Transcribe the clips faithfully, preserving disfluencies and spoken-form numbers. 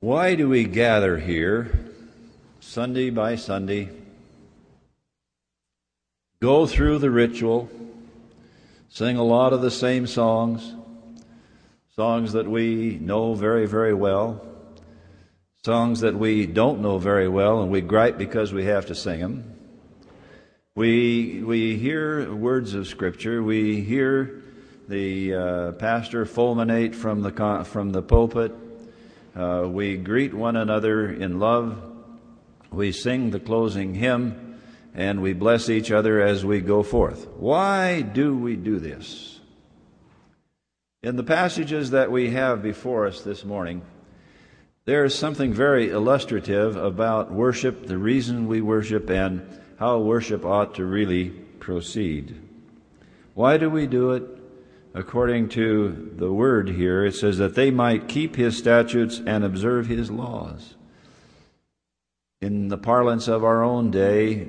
Why do we gather here Sunday by Sunday, go through the ritual, sing a lot of the same songs, songs that we know very, very well, songs that we don't know very well, and we gripe because we have to sing them? We, we hear words of Scripture. We hear the uh, pastor fulminate from the, from the pulpit. Uh, we greet one another in love. We sing the closing hymn, and we bless each other as we go forth. Why do we do this? In the passages that we have before us this morning, there is something very illustrative about worship, the reason we worship, and how worship ought to really proceed. Why do we do it? According to the word here, it says that they might keep his statutes and observe his laws. In the parlance of our own day,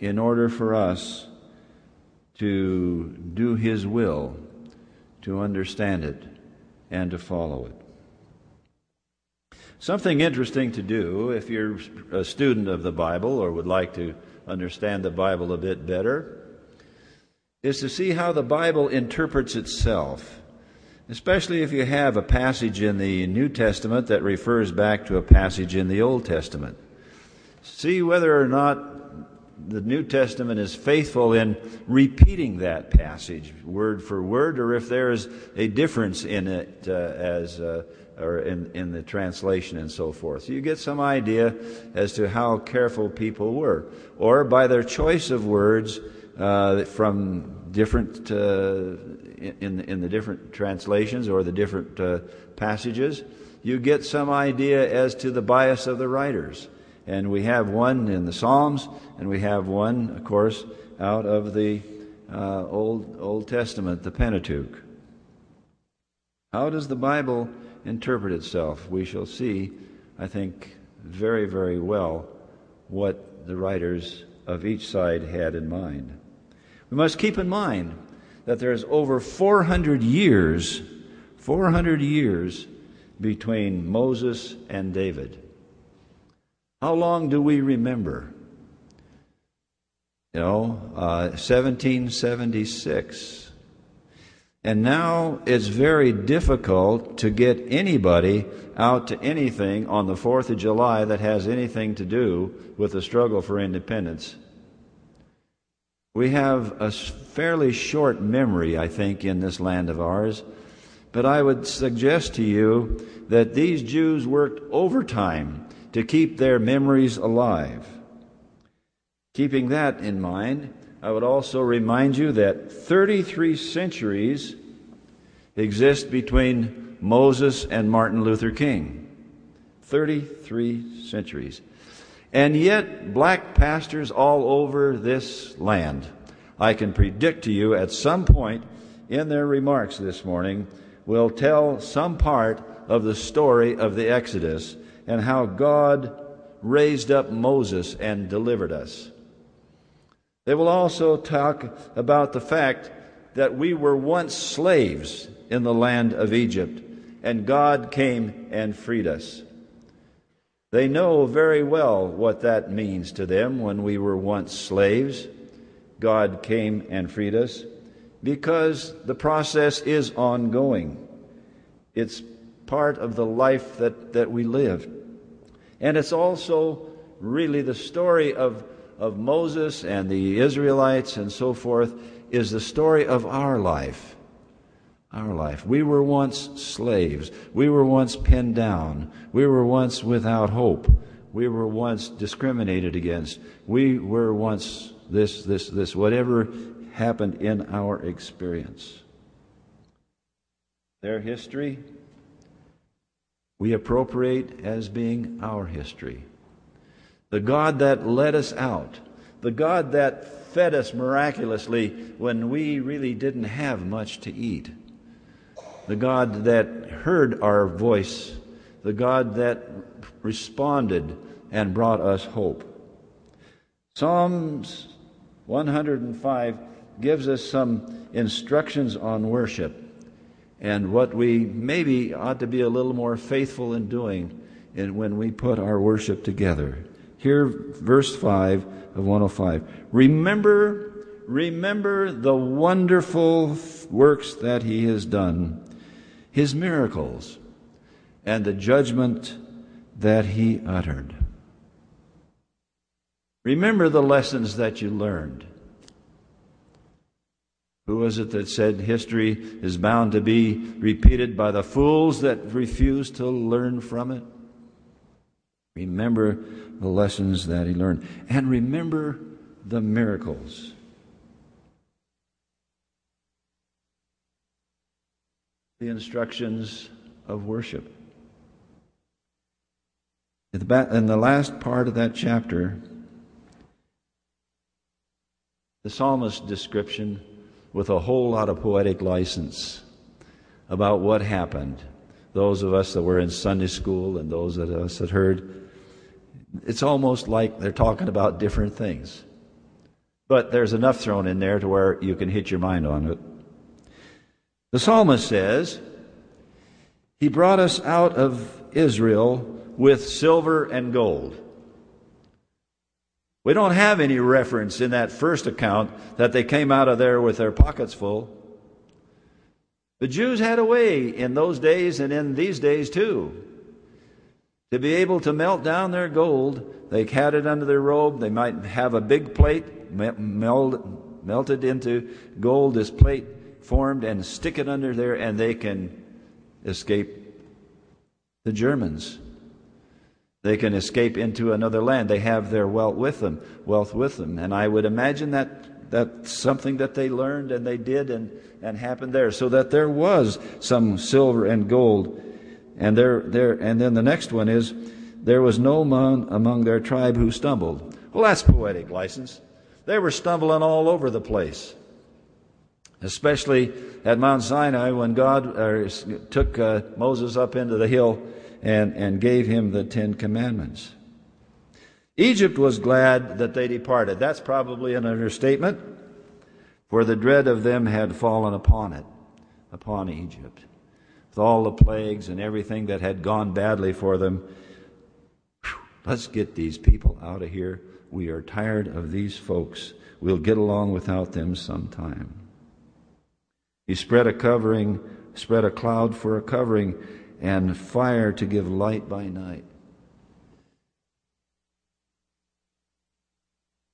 in order for us to do His will, to understand it, and to follow it. Something interesting to do if you're a student of the Bible or would like to understand the Bible a bit better is to see how the Bible interprets itself, especially if you have a passage in the New Testament that refers back to a passage in the Old Testament. See whether or not the New Testament is faithful in repeating that passage word for word, or if there is a difference in it uh, as uh, or in, in the translation and so forth. So you get some idea as to how careful people were, or by their choice of words uh, from different uh, in in the different translations or the different uh, passages. You get some idea as to the bias of the writers. And we have one in the Psalms, and we have one, of course, out of the uh, Old Old Testament, the Pentateuch. How does the Bible interpret itself? We shall see, I think, very, very well what the writers of each side had in mind. We must keep in mind that there is over four hundred years, four hundred years between Moses and David. How long do we remember? You know, uh, seventeen seventy-six. And now it's very difficult to get anybody out to anything on the fourth of July that has anything to do with the struggle for independence. We have a fairly short memory, I think, in this land of ours. But I would suggest to you that these Jews worked overtime to keep their memories alive. Keeping that in mind, I would also remind you that thirty-three centuries exist between Moses and Martin Luther King. thirty-three centuries. And yet, black pastors all over this land, I can predict to you at some point in their remarks this morning, will tell some part of the story of the Exodus and how God raised up Moses and delivered us. They will also talk about the fact that we were once slaves in the land of Egypt, and God came and freed us. They know very well what that means to them when we were once slaves. God came and freed us, because the process is ongoing. It's part of the life that, that we live. And it's also really the story of, of Moses and the Israelites and so forth is the story of our life. Our life. We were once slaves. We were once pinned down. We were once without hope. We were once discriminated against. We were once this, this, this, whatever happened in our experience. Their history we appropriate as being our history. The God that led us out, the God that fed us miraculously when we really didn't have much to eat, the God that heard our voice, the God that responded and brought us hope. Psalms one hundred five gives us some instructions on worship and what we maybe ought to be a little more faithful in doing and when we put our worship together. Here, verse five of one oh five. Remember, remember the wonderful works that he has done, his miracles, and the judgment that he uttered. Remember the lessons that you learned. Who was it that said history is bound to be repeated by the fools that refuse to learn from it? Remember the lessons that he learned. And remember the miracles. The instructions of worship. In the last part of that chapter, the psalmist's description with a whole lot of poetic license about what happened. Those of us that were in Sunday school and those of us that heard, it's almost like they're talking about different things. But there's enough thrown in there to where you can hit your mind on it. The psalmist says, he brought us out of Israel with silver and gold. We don't have any reference in that first account that they came out of there with their pockets full. The Jews had a way in those days and in these days too to be able to melt down their gold. They had it under their robe. They might have a big plate meld, melted into gold, this plate formed, and stick it under there, and they can escape the Germans. They can escape into another land. They have their wealth with them, wealth with them. And I would imagine that that's something that they learned and they did and, and happened there. So that there was some silver and gold. And there there and then the next one is there was no man among their tribe who stumbled. Well, that's poetic license. They were stumbling all over the place. Especially at Mount Sinai when God uh, took uh, Moses up into the hill And, and gave him the Ten Commandments. Egypt was glad that they departed. That's probably an understatement, for the dread of them had fallen upon it, upon Egypt. With all the plagues and everything that had gone badly for them, let's get these people out of here. We are tired of these folks. We'll get along without them sometime. He spread a covering, spread a cloud for a covering, and fire to give light by night.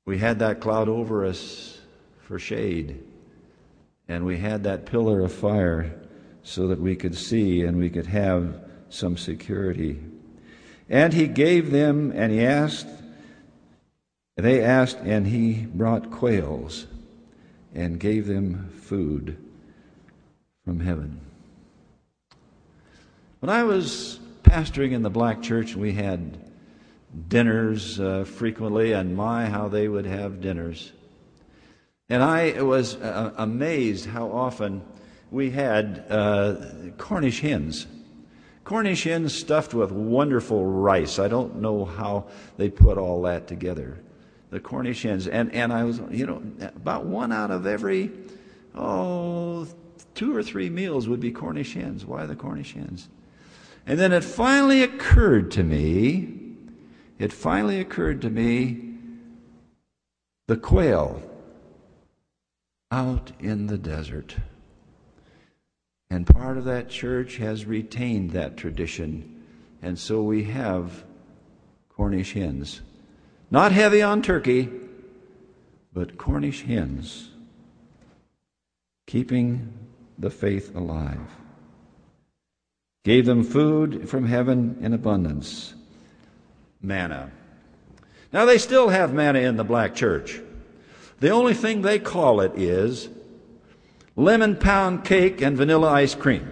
We had that cloud over us for shade, and we had that pillar of fire so that we could see and we could have some security. And he gave them, and he asked, they asked, and he brought quails and gave them food from heaven. When I was pastoring in the black church, we had dinners uh, frequently, and my, how they would have dinners. And I was uh, amazed how often we had uh, Cornish hens. Cornish hens stuffed with wonderful rice. I don't know how they put all that together. The Cornish hens. And, and I was, you know, about one out of every, oh, two or three meals would be Cornish hens. Why the Cornish hens? And then it finally occurred to me, it finally occurred to me, the quail out in the desert. And part of that church has retained that tradition. And so we have Cornish hens. Not heavy on turkey, but Cornish hens. Keeping the faith alive. Gave them food from heaven in abundance. Manna. Now they still have manna in the black church. The only thing they call it is lemon pound cake and vanilla ice cream.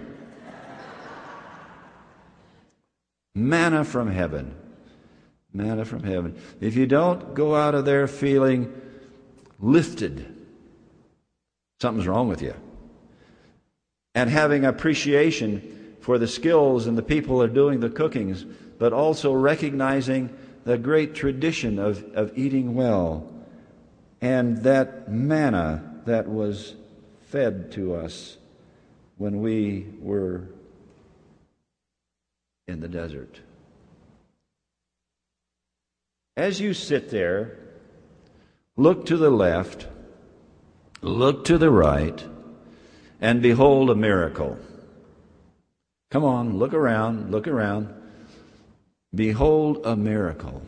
Manna from heaven. Manna from heaven. If you don't go out of there feeling lifted, something's wrong with you. And having appreciation for the skills and the people that are doing the cookings, but also recognizing the great tradition of, of eating well and that manna that was fed to us when we were in the desert. As you sit there, look to the left, look to the right, and behold a miracle. Come on, look around, look around. Behold a miracle.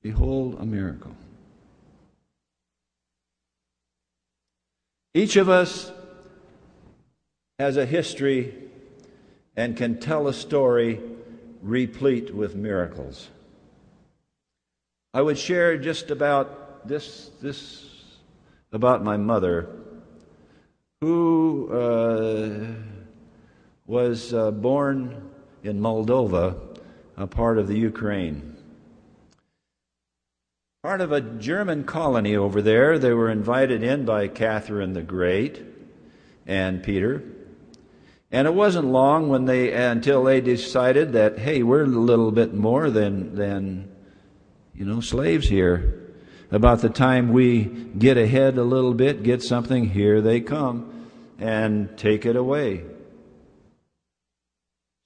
Behold a miracle. Each of us has a history and can tell a story replete with miracles. I would share just about this, this about my mother, who uh, was uh, born in Moldova, a part of the Ukraine. Part of a German colony over there. They were invited in by Catherine the Great and Peter. And it wasn't long when they until they decided that, hey, we're a little bit more than than you know slaves here. About the time we get ahead a little bit, get something, here they come and take it away.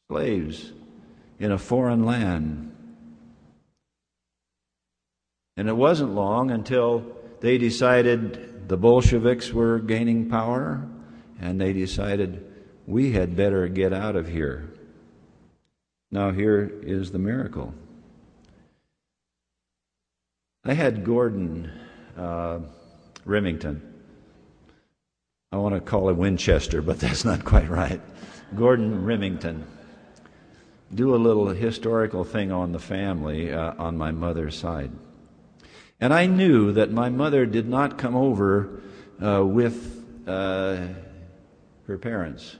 Slaves in a foreign land. And it wasn't long until they decided the Bolsheviks were gaining power, and they decided we had better get out of here. Now here is the miracle. I had Gordon uh, Remington. I want to call him Winchester, but that's not quite right. Gordon Remington. Do a little historical thing on the family uh, on my mother's side. And I knew that my mother did not come over uh, with uh, her parents.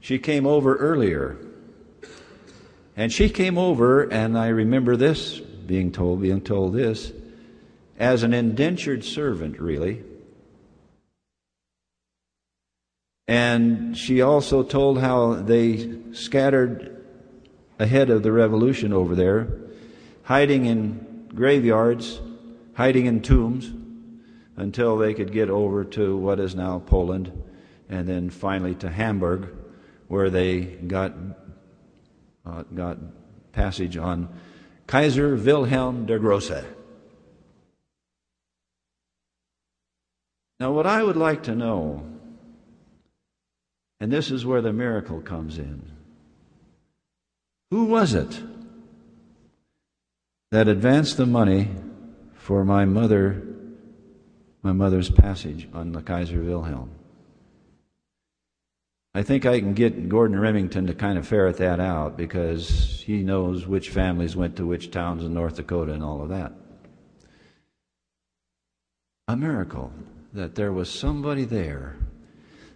She came over earlier. And she came over, and I remember this, being told, being told this, as an indentured servant, really. And she also told how they scattered ahead of the revolution over there, hiding in graveyards, hiding in tombs, until they could get over to what is now Poland, and then finally to Hamburg, where they got uh, got passage on Kaiser Wilhelm der Große. Now, what I would like to know, and this is where the miracle comes in, who was it that advanced the money for my mother, my mother's passage on the Kaiser Wilhelm? I think I can get Gordon Remington to kind of ferret that out, because he knows which families went to which towns in North Dakota and all of that. A miracle that there was somebody there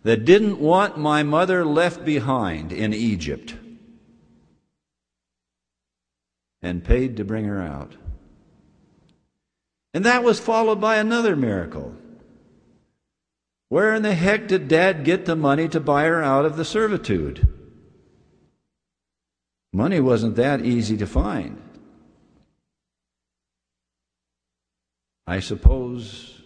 that didn't want my mother left behind in Egypt, and paid to bring her out. And that was followed by another miracle. Where in the heck did Dad get the money to buy her out of the servitude? Money wasn't that easy to find. I suppose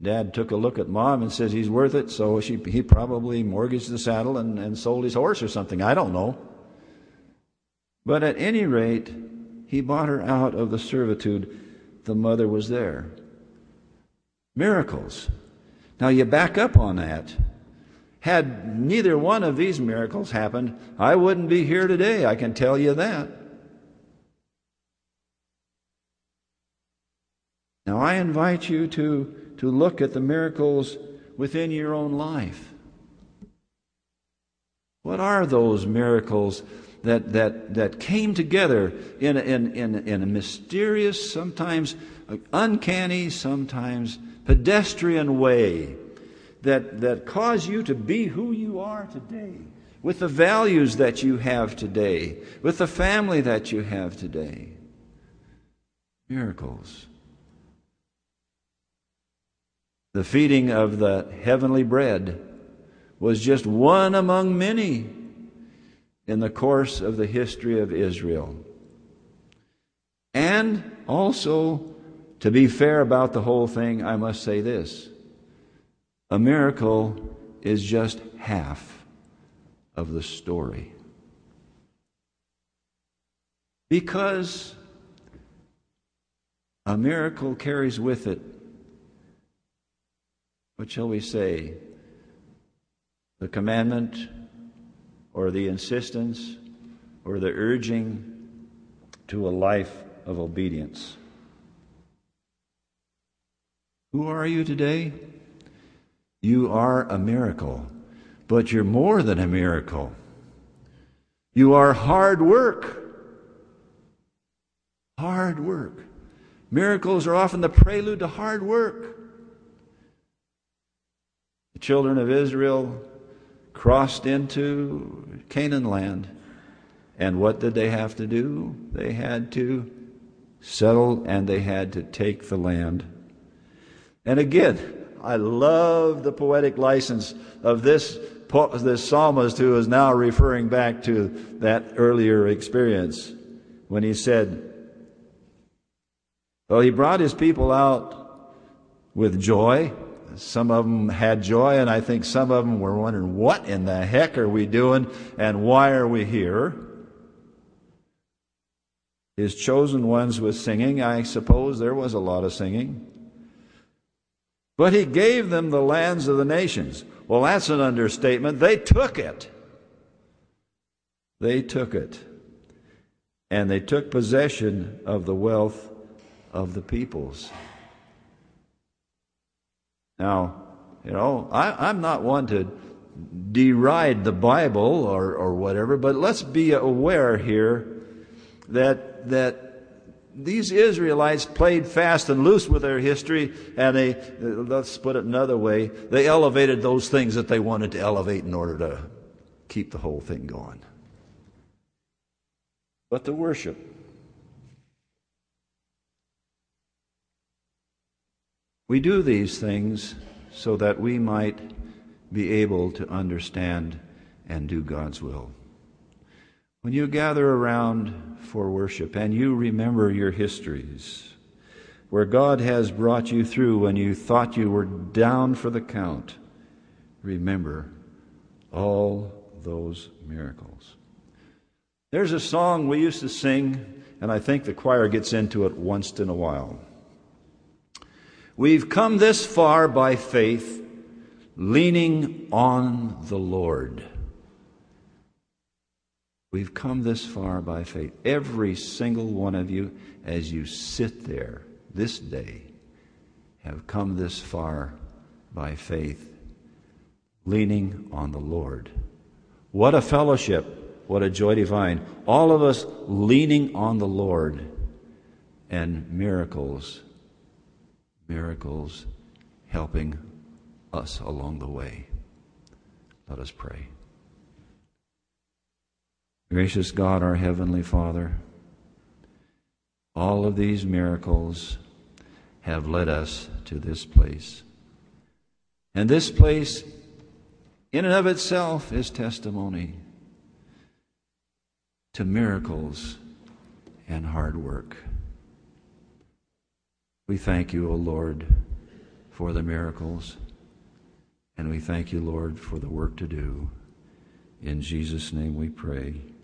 Dad took a look at Mom and says he's worth it, so she, he probably mortgaged the saddle and, and sold his horse or something. I don't know. But at any rate, he bought her out of the servitude. The mother was there. Miracles. Now you back up on that. Had neither one of these miracles happened, I wouldn't be here today. I can tell you that. Now I invite you to, to look at the miracles within your own life. What are those miracles that that that came together in a, in, in, in a mysterious, sometimes uncanny, sometimes pedestrian way that that cause you to be who you are today, with the values that you have today, with the family that you have today? Miracles. The feeding of the heavenly bread was just one among many in the course of the history of Israel. And also, to be fair about the whole thing, I must say this. A miracle is just half of the story. because a miracle carries with it, what shall we say, the commandment or the insistence or the urging to a life of obedience. Who are you today? You are a miracle, but you're more than a miracle. You are hard work. Hard work. Miracles are often the prelude to hard work. The children of Israel crossed into Canaan land, and what did they have to do? They had to settle, and they had to take the land. And again, I love the poetic license of this this psalmist, who is now referring back to that earlier experience when he said, well, he brought his people out with joy. Some of them had joy, and I think some of them were wondering, what in the heck are we doing, and why are we here? His chosen ones with singing. I suppose there was a lot of singing. But he gave them the lands of the nations. Well, that's an understatement. They took it. They took it. And they took possession of the wealth of the peoples. Now, you know, I, I'm not one to deride the Bible or, or whatever, but let's be aware here that that these Israelites played fast and loose with their history, and they, let's put it another way, they elevated those things that they wanted to elevate in order to keep the whole thing going. But the worship. We do these things so that we might be able to understand and do God's will. When you gather around for worship and you remember your histories, where God has brought you through when you thought you were down for the count, remember all those miracles. There's a song we used to sing, and I think the choir gets into it once in a while. We've come this far by faith, leaning on the Lord. We've come this far by faith. Every single one of you, as you sit there this day, have come this far by faith, leaning on the Lord. What a fellowship. What a joy divine. All of us leaning on the Lord, and miracles, miracles helping us along the way. Let us pray. Gracious God, our Heavenly Father, all of these miracles have led us to this place. And this place, in and of itself, is testimony to miracles and hard work. We thank you, O Lord, for the miracles, and we thank you, Lord, for the work to do. In Jesus' name we pray.